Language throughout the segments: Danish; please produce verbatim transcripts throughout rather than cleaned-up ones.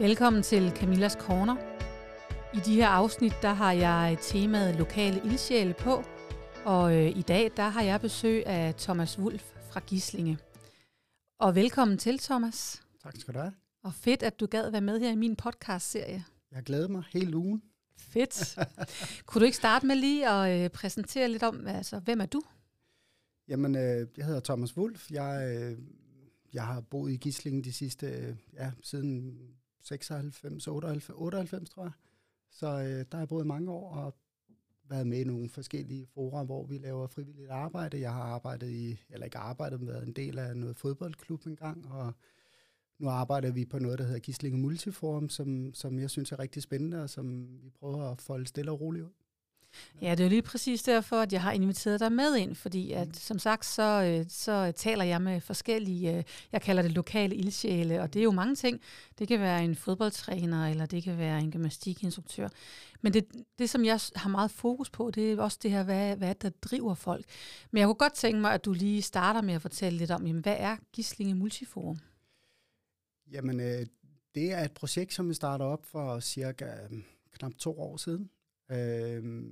Velkommen til Camillas Corner. I de her afsnit, der har jeg temaet lokale ildsjæle på, og øh, i dag, der har jeg besøg af Thomas Wulff fra Gislinge. Og velkommen til, Thomas. Tak skal du have. Og fedt, at du gad være med her i min podcastserie. Jeg glæder mig hele ugen. Fedt. Kunne du ikke starte med lige at øh, præsentere lidt om, altså, hvem er du? Jamen, øh, jeg hedder Thomas Wulff. Jeg, øh, jeg har boet i Gislinge de sidste, øh, ja, siden seksoghalvfems, otteoghalvfems, tror jeg. Så øh, der har jeg boet i mange år og været med i nogle forskellige fora, hvor vi laver frivilligt arbejde. Jeg har arbejdet i, eller ikke arbejdet, men været en del af noget fodboldklub engang, og nu arbejder vi på noget, der hedder Gislinge Multiform, som, som jeg synes er rigtig spændende, og som vi prøver at folde stille og roligt ud. Ja, det er lige præcis derfor, at jeg har inviteret dig med ind, fordi at som sagt, så, så taler jeg med forskellige, jeg kalder det lokale ildsjæle, og det er jo mange ting. Det kan være en fodboldtræner, eller det kan være en gymnastikinstruktør. Men det, det som jeg har meget fokus på, det er også det her, hvad, hvad der driver folk. Men jeg kunne godt tænke mig, at du lige starter med at fortælle lidt om, jamen, hvad er Gislinge Multiform? Jamen, øh, det er et projekt, som vi starter op for cirka øh, knap to år siden. Øh,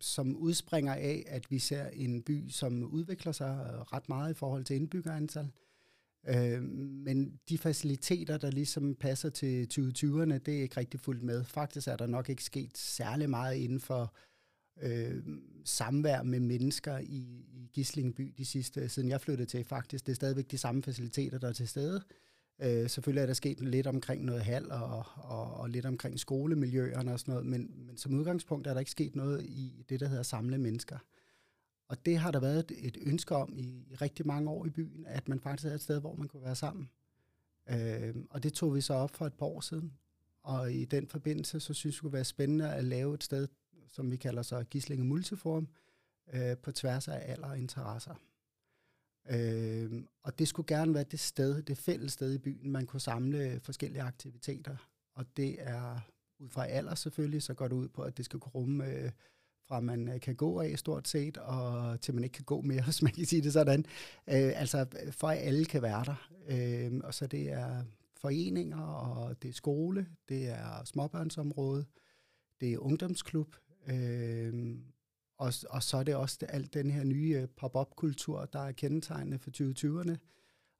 som udspringer af, at vi ser en by, som udvikler sig ret meget i forhold til indbyggerantal. Øh, men de faciliteter, der ligesom passer til tyve tyverne, det er ikke rigtig fuldt med. Faktisk er der nok ikke sket særlig meget inden for øh, samvær med mennesker i, i Gislinge by de sidste, siden jeg flyttede til faktisk. Det er stadigvæk de samme faciliteter, der er til stede. Øh, selvfølgelig er der sket lidt omkring noget hal og, og, og lidt omkring skolemiljøerne og sådan noget, men, men som udgangspunkt er der ikke sket noget i det, der hedder samle mennesker. Og det har der været et, et ønske om i, i rigtig mange år i byen, at man faktisk er et sted, hvor man kunne være sammen. Øh, og det tog vi så op for et par år siden, og i den forbindelse, så synes vi, det kunne være spændende at lave et sted, som vi kalder så Gislinge Multiform, øh, på tværs af alder og interesser. Øh, og det skulle gerne være det sted, det fælles sted i byen, man kunne samle forskellige aktiviteter. Og det er ud fra alder selvfølgelig, så går det ud på, at det skal kunne rumme øh, fra man kan gå af stort set, og til man ikke kan gå mere, hvis man kan sige det sådan. Øh, altså for at alle kan være der. Øh, og så det er foreninger, og det er skole, det er småbørnsområde, det er ungdomsklub, øh, Og, og så er det også det, alt den her nye pop-up-kultur, der er kendetegnende for tyve tyverne.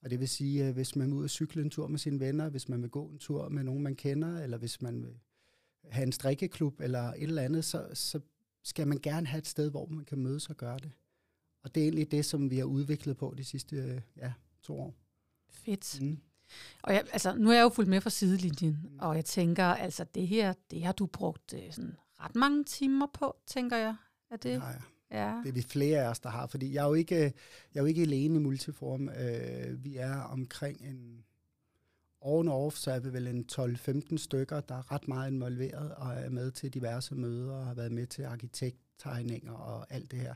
Og det vil sige, at hvis man vil ud og cykle en tur med sine venner, hvis man vil gå en tur med nogen, man kender, eller hvis man vil have en strikkeklub eller et eller andet, så, så skal man gerne have et sted, hvor man kan mødes og gøre det. Og det er egentlig det, som vi har udviklet på de sidste ja, to år. Fedt. Mm. Og jeg, altså, nu er jeg jo fuldt med fra sidelinjen, mm. og jeg tænker, altså det her, det har du brugt sådan, ret mange timer på, tænker jeg. Er det? Nej, ja. Det er vi flere af os, der har, fordi jeg er jo ikke, jeg er jo ikke alene i Multiform. Øh, vi er omkring en on off, så er vi vel en tolv femten stykker, der er ret meget involveret og er med til diverse møder og har været med til arkitekttegninger og alt det her.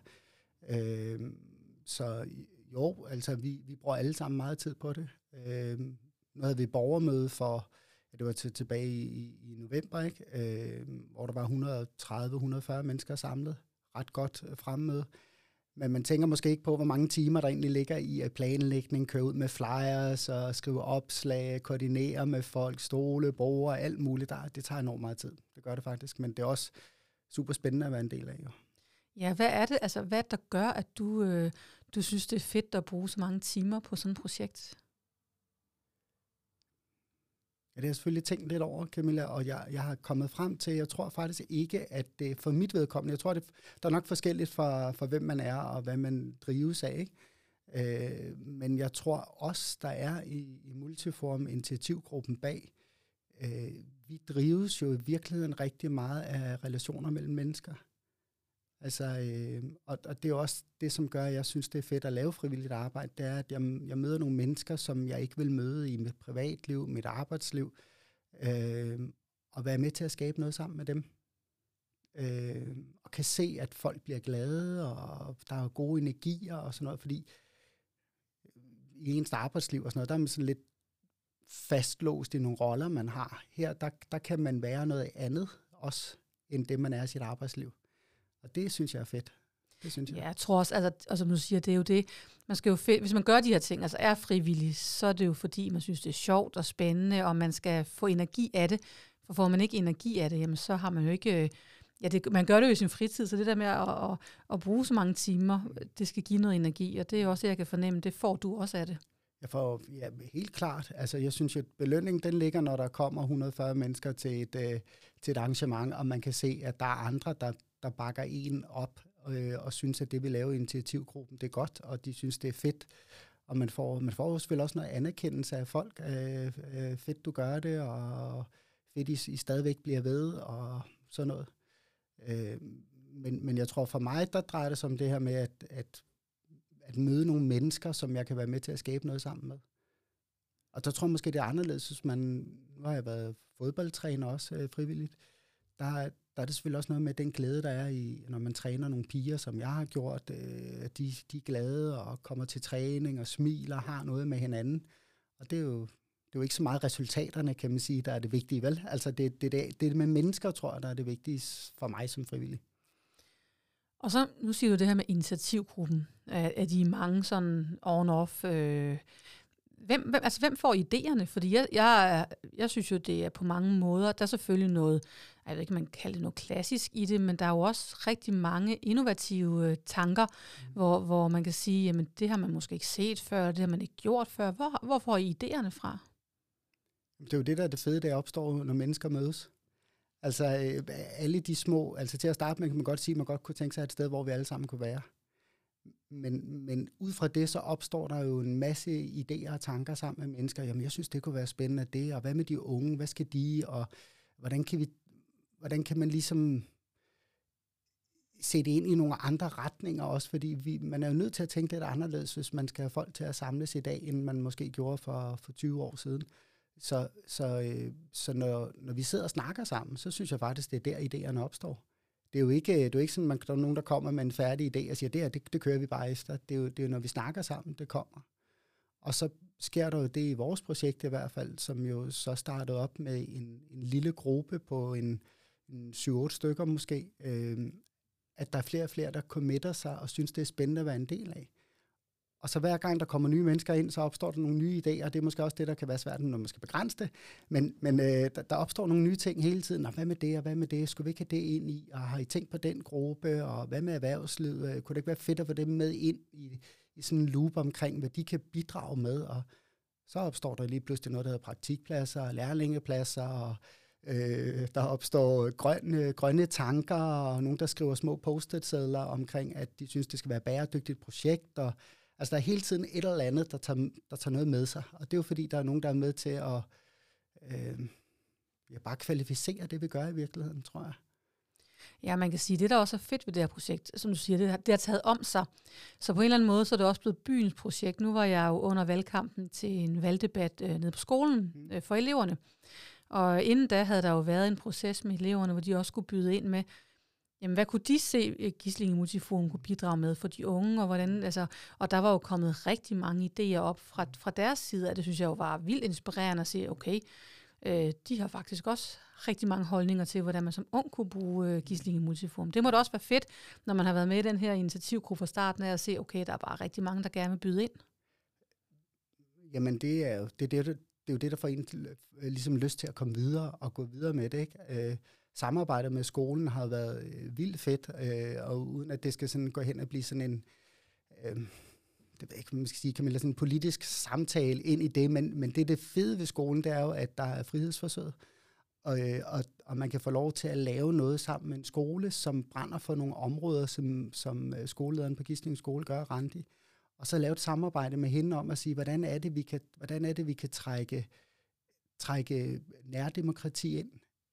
Øh, så jo, altså vi, vi bruger alle sammen meget tid på det. Øh, nu havde vi borgermøde for... Det var til, tilbage i, i november, ikke? Øh, hvor der var et hundrede og tredive til et hundrede og fyrre mennesker samlet. Ret godt fremmøde. Men man tænker måske ikke på, hvor mange timer der egentlig ligger i planlægning, køre ud med flyers og skrive opslag, koordinere med folk, stole, borgere, alt muligt. Der, det tager enormt meget tid. Det gør det faktisk, men det er også super spændende at være en del af. Jo. Ja, hvad er det, altså, hvad der gør, at du, øh, du synes, det er fedt at bruge så mange timer på sådan et projekt? Ja, det har jeg selvfølgelig tænkt lidt over, Camilla, og jeg, jeg har kommet frem til, jeg tror faktisk ikke, at det for mit vedkommende, jeg tror, det, der er nok forskelligt for, for hvem man er og hvad man drives af, ikke? Øh, men jeg tror også, der er i, i Multiform initiativgruppen bag, øh, vi drives jo i virkeligheden rigtig meget af relationer mellem mennesker. Altså, øh, og, og det er også det, som gør, at jeg synes, det er fedt at lave frivilligt arbejde, det er, at jeg, jeg møder nogle mennesker, som jeg ikke vil møde i mit privatliv, mit arbejdsliv, øh, og være med til at skabe noget sammen med dem. Øh, og kan se, at folk bliver glade, og der er gode energier og sådan noget, fordi i ens arbejdsliv og sådan noget, der er man sådan lidt fastlåst i nogle roller, man har. Her, der, der kan man være noget andet også, end det, man er i sit arbejdsliv. Og det synes jeg er fedt. Det synes jeg. Ja, jeg tror også, altså, og som du siger, det er jo det. Man skal jo fe- Hvis man gør de her ting, altså er frivillig, så er det jo fordi, man synes, det er sjovt og spændende, og man skal få energi af det. For får man ikke energi af det, jamen så har man jo ikke... Ja, det, man gør det jo i sin fritid, så det der med at, at, at bruge så mange timer, det skal give noget energi, og det er også det, jeg kan fornemme, det får du også af det. Jeg får, ja, helt klart. Altså, jeg synes jo, at belønningen, den ligger, når der kommer et hundrede og fyrre mennesker til et, øh, til et arrangement, og man kan se, at der er andre, der, der bakker en op, øh, og synes, at det, vi laver i initiativgruppen, det er godt, og de synes, det er fedt. Og man får, man får selvfølgelig også noget anerkendelse af folk. Øh, øh, fedt, du gør det, og fedt, I, I stadigvæk bliver ved, og sådan noget. Øh, men, men jeg tror, for mig, der drejer det sig om det her med, at, at at møde nogle mennesker, som jeg kan være med til at skabe noget sammen med. Og der tror jeg måske, det er anderledes, hvis man... Nu har jeg været fodboldtræner også øh, frivilligt. Der, der er det selvfølgelig også noget med den glæde, der er i, når man træner nogle piger, som jeg har gjort. Øh, de, de er glade og kommer til træning og smiler og har noget med hinanden. Og det er jo, det er jo ikke så meget resultaterne, kan man sige, der er det vigtige, vel? Altså det, det, det, det med mennesker, tror jeg, der er det vigtige for mig som frivillig. Og så, nu siger du det her med initiativgruppen, at de er mange sådan on-off. Øh, hvem, hvem, altså, hvem får idéerne? Fordi jeg, jeg, jeg synes jo, det er på mange måder, der er selvfølgelig noget, jeg ved ikke, man kan kalde det noget klassisk i det, men der er jo også rigtig mange innovative tanker, mm. hvor, hvor man kan sige, jamen det har man måske ikke set før, det har man ikke gjort før. Hvor, hvor får I idéerne fra? Det er jo det, der er det fede, der opstår, når mennesker mødes. Altså alle de små, altså til at starte med, kan man godt sige, at man godt kunne tænke sig et sted, hvor vi alle sammen kunne være. Men, men ud fra det, så opstår der jo en masse idéer og tanker sammen med mennesker. Jamen, jeg synes, det kunne være spændende det, og hvad med de unge, hvad skal de, og hvordan kan, vi, hvordan kan man ligesom se det ind i nogle andre retninger også, fordi vi, man er jo nødt til at tænke lidt anderledes, hvis man skal have folk til at samles i dag, end man måske gjorde for, for tyve år siden. Så, så, øh, så når, når vi sidder og snakker sammen, så synes jeg faktisk, det er der, idéerne opstår. Det er jo ikke, det er jo ikke sådan, at der er nogen, der kommer med en færdig idé og siger, det her, det, det kører vi bare efter. Det er, jo, det er jo, når vi snakker sammen, det kommer. Og så sker der jo det i vores projekt i hvert fald, som jo så startede op med en, en lille gruppe på en, en syv otte stykker måske, øh, at der er flere og flere, der committer sig og synes, det er spændende at være en del af. Og så hver gang der kommer nye mennesker ind, så opstår der nogle nye idéer, og det er måske også det, der kan være svært, når man skal begrænse det. Men, men øh, der opstår nogle nye ting hele tiden. Og hvad med det, og hvad med det? Skulle vi ikke have det ind i? Og har I tænkt på den gruppe? Og hvad med erhvervslivet? Kunne det ikke være fedt at få dem med ind i, i sådan en loop omkring, hvad de kan bidrage med? Og så opstår der lige pludselig noget, der hedder praktikpladser og lærlingepladser, og øh, der opstår grønne, grønne tanker, og nogen, der skriver små post-it-sedler omkring, at de synes, det skal være et bæredygtigt projekt, og altså, der er hele tiden et eller andet, der tager, der tager noget med sig. Og det er jo fordi, der er nogen, der er med til at øh, ja, bare kvalificere det, vi gør i virkeligheden, tror jeg. Ja, man kan sige, det der også er fedt ved det her projekt, som du siger, det har, det har taget om sig. Så på en eller anden måde, så er det også blevet byens projekt. Nu var jeg jo under valgkampen til en valgdebat øh, nede på skolen mm. øh, for eleverne. Og inden da havde der jo været en proces med eleverne, hvor de også skulle byde ind med, jamen, hvad kunne de se, Gislinge Multiform kunne bidrage med for de unge? Og, hvordan, altså, og der var jo kommet rigtig mange idéer op fra, fra deres side, og det synes jeg jo var vildt inspirerende at se, okay, øh, de har faktisk også rigtig mange holdninger til, hvordan man som ung kunne bruge øh, Gislinge Multiform. Det må da også være fedt, når man har været med i den her initiativgruppe fra starten af, at se, okay, der er bare rigtig mange, der gerne vil byde ind. Jamen, det er jo det, det, er det, det, er jo det der får en ligesom lyst til at komme videre og gå videre med det, ikke? Øh, Samarbejdet med skolen har været øh, vildt fedt, øh, og uden at det skal sådan gå hen og blive sådan en, øh, det ved jeg ikke, man skal sige, Camilla, sådan en politisk samtale ind i det, men, men det er det fede ved skolen, det er jo, at der er frihedsforsøg, og, øh, og, og man kan få lov til at lave noget sammen med en skole, som brænder for nogle områder, som, som skolelederen på Gislinge Skole gør, Randi, og så lave et samarbejde med hende om at sige, hvordan er det, vi kan, hvordan er det, vi kan trække, trække nærdemokrati ind,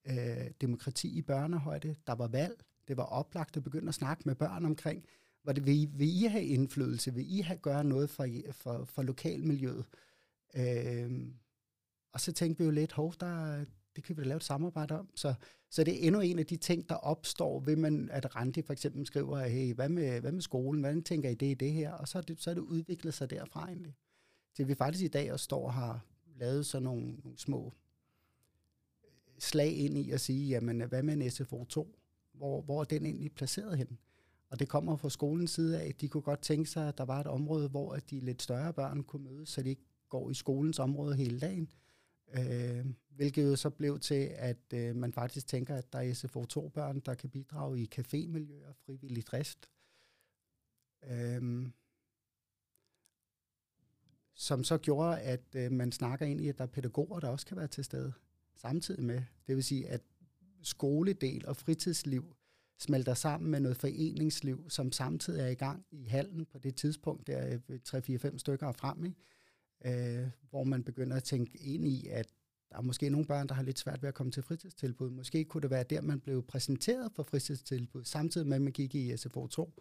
Øh, demokrati i børnehøjde. Der var valg. Det var oplagt at begynde at snakke med børn omkring, hvor det, vil, I, vil I have indflydelse? Vil I have gøre noget for, for, for lokalmiljøet? Øh, og så tænkte vi jo lidt, hov, der, det kan vi da lave et samarbejde om. Så, så det er endnu en af de ting, der opstår, ved man, at Randi for eksempel skriver, hey, hvad med, hvad med skolen? Hvordan tænker I det i det her? Og så er det, så er det udviklet sig derfra egentlig. Til vi faktisk i dag også står og har lavet sådan nogle, nogle små slag ind i at sige, jamen, hvad med en S F O to? Hvor, hvor er den egentlig placeret hen? Og det kommer fra skolens side af. De kunne godt tænke sig, at der var et område, hvor de lidt større børn kunne mødes, så de ikke går i skolens område hele dagen. Øh, hvilket jo så blev til, at øh, man faktisk tænker, at der er S F O to børn, der kan bidrage i cafémiljøer, frivillig drift. Øh, som så gjorde, at øh, man snakker ind i, at der er pædagoger, der også kan være til stede samtidig med. Det vil sige, at skoledel og fritidsliv smelter sammen med noget foreningsliv, som samtidig er i gang i hallen på det tidspunkt, der er tre fire fem stykker frem, ikke? Øh, hvor man begynder at tænke ind i, at der er måske nogle børn, der har lidt svært ved at komme til fritidstilbud. Måske kunne det være der, man blev præsenteret for fritidstilbud, samtidig med, at man gik i S F O to,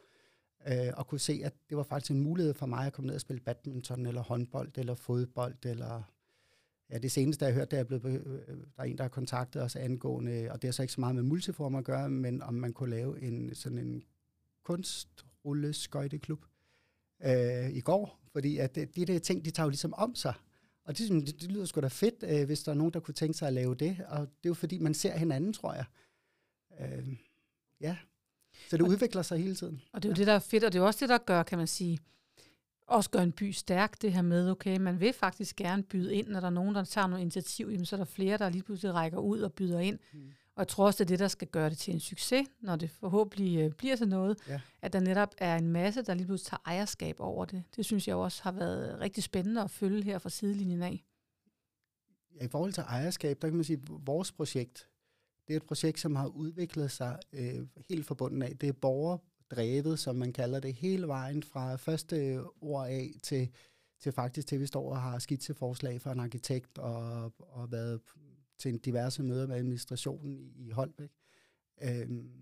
øh, og kunne se, at det var faktisk en mulighed for mig at komme ned og spille badminton, eller håndbold, eller fodbold, eller... Ja, det seneste, jeg har hørt, det er blevet, der er en, der har kontaktet os angående, og det er så ikke så meget med multiform at gøre, men om man kunne lave en sådan en kunstrulleskøjteklub øh, i går, fordi at det, de der ting, de tager jo ligesom om sig. Og det, det, det lyder sgu da fedt, øh, hvis der er nogen, der kunne tænke sig at lave det, og det er jo fordi, man ser hinanden, tror jeg. Øh, ja, så det og, udvikler sig hele tiden. Og det er jo ja. det, der er fedt, og det er også det, der gør, kan man sige, også gør en by stærk, det her med, okay, man vil faktisk gerne byde ind, når der er nogen, der tager noget initiativ, jamen, så er der flere, der lige pludselig rækker ud og byder ind. Mm. Og jeg tror også, det er det, der skal gøre det til en succes, når det forhåbentlig bliver til noget, ja. at der netop er en masse, der lige pludselig tager ejerskab over det. Det synes jeg også har været rigtig spændende at følge her fra sidelinjen af. Ja, i forhold til ejerskab, der kan man sige, at vores projekt, det er et projekt, som har udviklet sig øh, helt fra bunden af. Det er borgere, drevet, som man kalder det, hele vejen fra første ord af til, til faktisk til, vi står og har skitseforslag for en arkitekt og, og været til diverse møder med administrationen i Holbæk. Øhm,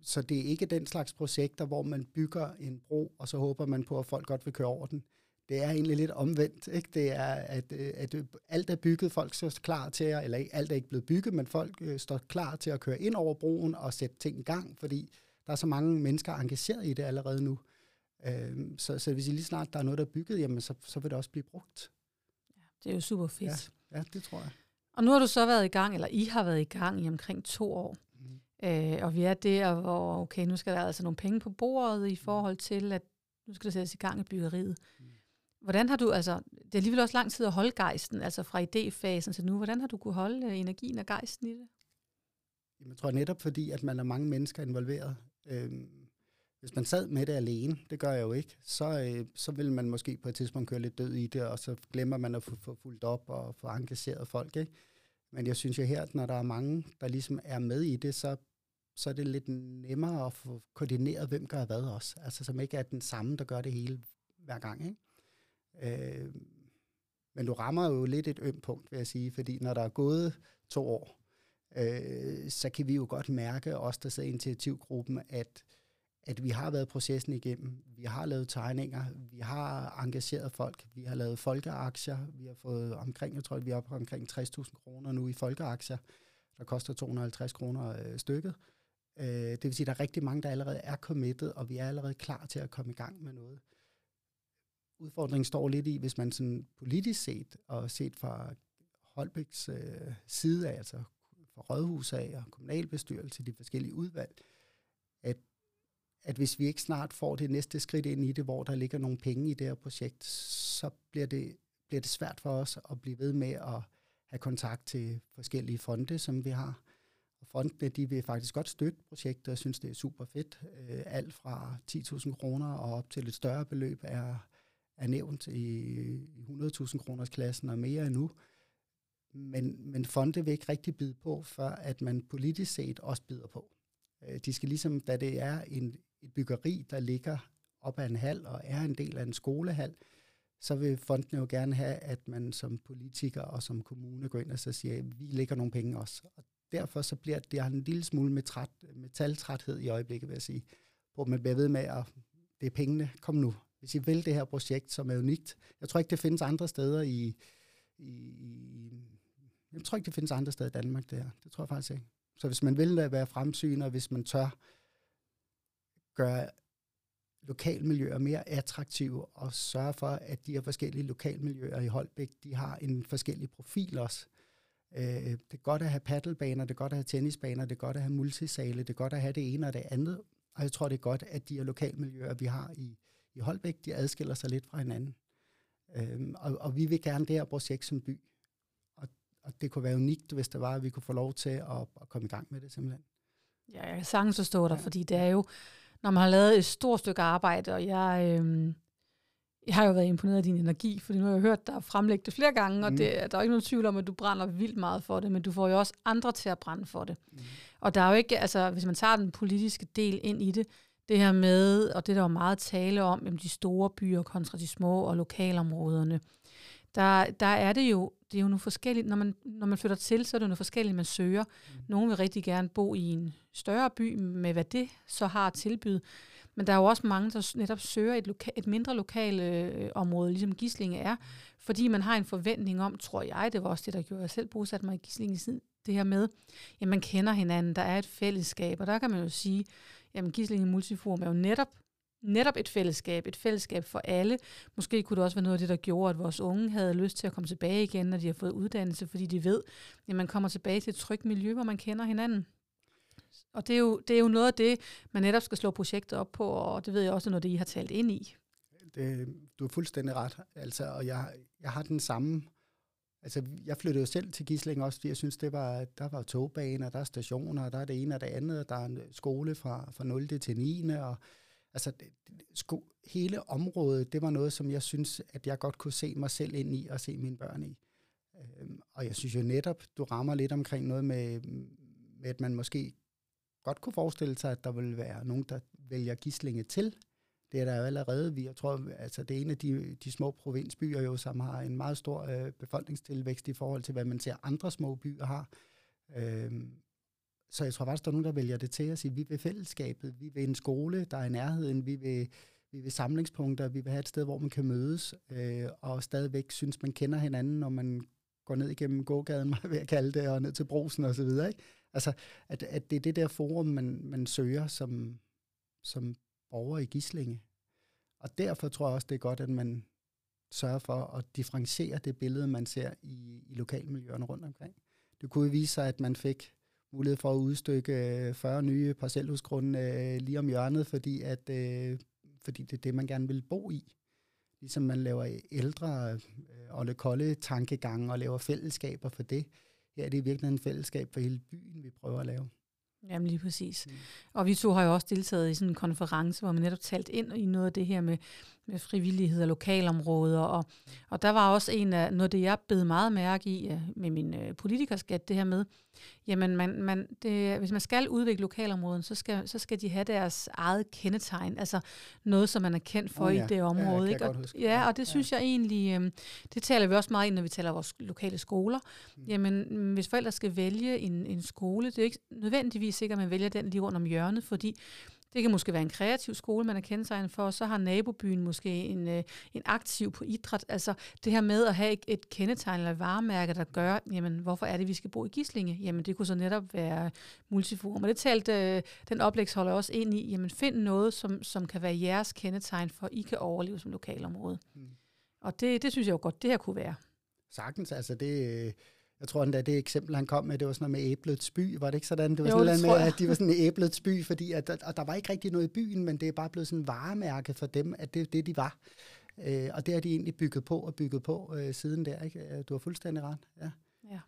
så det er ikke den slags projekter, hvor man bygger en bro, og så håber man på, at folk godt vil køre over den. Det er egentlig lidt omvendt, ikke? Det er, at, at alt er bygget, folk står klar til at, eller alt er ikke blevet bygget, men folk står klar til at køre ind over broen og sætte ting i gang, fordi der er så mange mennesker engageret i det allerede nu. Øhm, så, så hvis I lige snart der er noget, der er bygget, jamen så, så vil det også blive brugt. Ja, det er jo super fedt. Ja, ja, det tror jeg. Og nu har du så været i gang, eller I har været i gang i omkring to år. Mm. Øh, og vi er der, hvor okay, nu skal der altså nogle penge på bordet i forhold til, at nu skal der sættes i gang i byggeriet. Mm. Hvordan har du, altså, det er alligevel også lang tid at holde gejsten, altså fra idéfasen til nu, hvordan har du kunne holde energien og gejsten i det? Jamen, jeg tror netop fordi, at man er mange mennesker involveret. Hvis man sad med det alene, det gør jeg jo ikke, så, så vil man måske på et tidspunkt køre lidt død i det, og så glemmer man at få, få fuldt op og få engageret folk, ikke? Men jeg synes jo her, at når der er mange, der ligesom er med i det, så, så er det lidt nemmere at få koordineret, hvem gør hvad også. Altså som ikke er den samme, der gør det hele hver gang, ikke? Øh, men du rammer jo lidt et ømt punkt, vil jeg sige, fordi når der er gået to år, Øh, så kan vi jo godt mærke, os der sidder i initiativgruppen, at, at vi har været processen igennem, vi har lavet tegninger, vi har engageret folk, vi har lavet folkeaktier, vi har fået omkring, jeg tror, vi er oppe omkring tres tusind kroner nu i folkeaktier, der koster to hundrede og halvtreds kroner øh, stykket. Øh, det vil sige, der er rigtig mange, der allerede er committed, og vi er allerede klar til at komme i gang med noget. Udfordringen står lidt i, hvis man sådan politisk set, og set fra Holbæks øh, side af, altså fra rådhus af og kommunalbestyrelse, de forskellige udvalg, at, at hvis vi ikke snart får det næste skridt ind i det, hvor der ligger nogle penge i det her projekt, så bliver det, bliver det svært for os at blive ved med at have kontakt til forskellige fonde, som vi har. Og fondene, de vil faktisk godt støtte projektet, og synes, det er super fedt. Alt fra ti tusind kroner og op til et større beløb er, er nævnt i hundrede tusind kroners klassen og mere endnu. Men, men fonde vil ikke rigtig bide på, før at man politisk set også bider på. De skal ligesom, da det er en, et byggeri, der ligger op ad en hal og er en del af en skolehal, så vil fondene jo gerne have, at man som politiker og som kommune går ind og så siger, at vi lægger nogle penge også. Og derfor så bliver det en lille smule med, træt, med taltræthed i øjeblikket, vil jeg sige, hvor man bliver ved med, at det er pengene, kom nu. Hvis I vil det her projekt, som er unikt. Jeg tror ikke, det findes andre steder i... i Jeg tror ikke, det findes andre steder i Danmark, det her. Det tror jeg faktisk ikke. Så hvis man vil være fremsyn, og hvis man tør gøre lokalmiljøer mere attraktive, og sørge for, at de her forskellige lokalmiljøer i Holbæk, de har en forskellig profil også. Øh, det er godt at have paddelbaner, det er godt at have tennisbaner, det er godt at have multisale, det er godt at have det ene og det andet. Og jeg tror, det er godt, at de her lokalmiljøer, vi har i, i Holbæk, de adskiller sig lidt fra hinanden. Øhm, og, og vi vil gerne det her projekt som by. Og, og det kunne være unikt, hvis det var, at vi kunne få lov til at, at komme i gang med det simpelthen. Ja, jeg kan sagtens forstå dig, ja. Fordi det er jo, når man har lavet et stort stykke arbejde, og jeg, øhm, jeg har jo været imponeret af din energi, fordi nu har jeg hørt dig fremlægge det flere gange, mm. og det, der er ikke nogen tvivl om, at du brænder vildt meget for det, men du får jo også andre til at brænde for det. Mm. Og der er jo ikke, altså hvis man tager den politiske del ind i det, det her med, og det der er meget tale om, jamen, de store byer kontra de små og lokalområderne, der, der er det jo, det er jo nogle forskellige, når man, når man flytter til, så er det jo nogle forskellige, man søger. Mm. Nogle vil rigtig gerne bo i en større by med, hvad det så har at tilbyde. Men der er jo også mange, der netop søger et, loka- et mindre lokalt øh, område, ligesom Gislinge er, fordi man har en forventning om, tror jeg, det var også det, der gjorde, jeg selv bosat mig i Gislinge siden, det her med, jamen man kender hinanden, der er et fællesskab, og der kan man jo sige, jamen Gislinge Multiform er jo netop, netop et fællesskab, et fællesskab for alle. Måske kunne det også være noget af det, der gjorde, at vores unge havde lyst til at komme tilbage igen, når de har fået uddannelse, fordi de ved, at man kommer tilbage til et trygt miljø, hvor man kender hinanden. Og det er jo, det er jo noget af det, man netop skal slå projektet op på, og det ved jeg også, når det I har talt ind i. Det, du har fuldstændig ret, altså, og jeg, jeg har den samme. Altså, jeg flyttede jo selv til Gislinge også, fordi jeg synes, det var, der var togbaner, der er stationer, der er det ene og det andet, der er en skole fra, fra nul til ni, og altså, det, sko, hele området, det var noget, som jeg synes, at jeg godt kunne se mig selv ind i og se mine børn i. Øhm, og jeg synes jo netop, du rammer lidt omkring noget med, med, at man måske godt kunne forestille sig, at der ville være nogen, der vælger Gislinge til. Det er der jo allerede. Vi, jeg tror, altså det er en af de, de små provinsbyer, jo, som har en meget stor øh, befolkningstilvækst i forhold til, hvad man ser andre små byer har. Øhm, så jeg tror faktisk, der er nogen, der vælger det til at sige, vi vil fællesskabet, vi vil en skole, der er i nærheden, vi vil, vi vil samlingspunkter, vi vil have et sted, hvor man kan mødes, øh, og stadigvæk synes, man kender hinanden, når man går ned igennem gågaden, vil jeg kalde det, og ned til Brugsen og så videre. Ikke? Altså, at, at det er det der forum, man, man søger som, som borger i Gislinge. Og derfor tror jeg også, det er godt, at man sørger for at differentiere det billede, man ser i, i lokalmiljøerne rundt omkring. Det kunne vise sig, at man fik mulighed for at udstykke fyrre nye parcelhusgrunde øh, lige om hjørnet, fordi, at, øh, fordi det er det, man gerne vil bo i. Ligesom man laver ældre øh, og kolde tankegange og laver fællesskaber for det. Her er det i virkeligheden fællesskab for hele byen, vi prøver at lave. Jamen lige præcis. Mm. Og vi to har jo også deltaget i sådan en konference, hvor man netop talt ind i noget af det her med, med frivillighed og lokalområder. Og, og der var også en af, noget det jeg bed meget mærke i med min øh, politikerskat, det her med, jamen man, man, det, hvis man skal udvikle lokalområden, så skal, så skal de have deres eget kendetegn. Altså noget, som man er kendt for oh, ja. i det område. Ja, ikke? Og, ja, og det ja. synes jeg egentlig, øh, det taler vi også meget ind, når vi taler vores lokale skoler. Mm. Jamen hvis forældre skal vælge en, en skole, det er ikke nødvendigvis sikkert, at man vælger den lige rundt om hjørnet, fordi det kan måske være en kreativ skole, man er kendetegnet for, og så har nabobyen måske en, øh, en aktiv på idræt. Altså det her med at have et, et kendetegn eller et varemærke, der gør, jamen hvorfor er det, vi skal bo i Gislinge? Jamen det kunne så netop være Multiform. Og det talte øh, den oplægsholder også ind i, jamen find noget, som, som kan være jeres kendetegn for, at I kan overleve som lokalområde. Mm. Og det, det synes jeg jo godt, det her kunne være. Sagtens, altså det... Øh Jeg tror endda, det eksempel, han kom med, det var sådan noget med æblets by. Var det ikke sådan? Det var jo, sådan noget med, at de var sådan en æblets by, fordi at, og der var ikke rigtig noget i byen, men det er bare blevet sådan en varemærke for dem, at det er det, de var. Øh, og det har de egentlig bygget på og bygget på øh, siden der, ikke? Du har fuldstændig ret, ja. ja.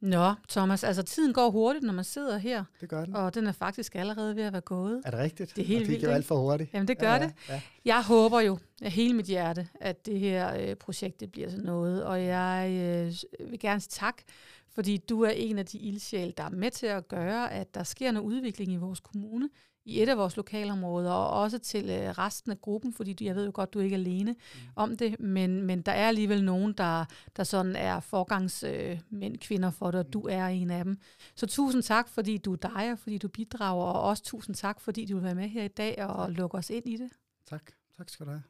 Nå, Thomas, altså tiden går hurtigt, når man sidder her. Det gør den. Og den er faktisk allerede ved at være gået. Er det rigtigt? Det er helt vildt. Det gik jo alt for hurtigt. Jamen det gør ja, det. Ja. Jeg håber jo af hele mit hjerte, at det her øh, projekt det bliver sådan noget. Og jeg øh, vil gerne sige tak, fordi du er en af de ildsjæle, der er med til at gøre, at der sker noget udvikling i vores kommune, i et af vores lokalområder, og også til øh, resten af gruppen, fordi jeg ved jo godt, du er ikke alene mm. om det, men, men der er alligevel nogen, der, der sådan er forgangsmænd, øh, kvinder for dig, og du er en af dem. Så tusind tak, fordi du er dig, og fordi du bidrager, og også tusind tak, fordi du vil være med her i dag og lukke os ind i det. Tak. Tak skal du have.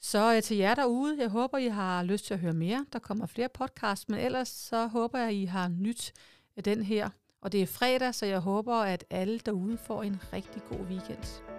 Så øh, til jer derude, jeg håber, I har lyst til at høre mere. Der kommer flere podcasts, men ellers så håber jeg, I har nyt af den her. Og det er fredag, så jeg håber, at alle derude får en rigtig god weekend.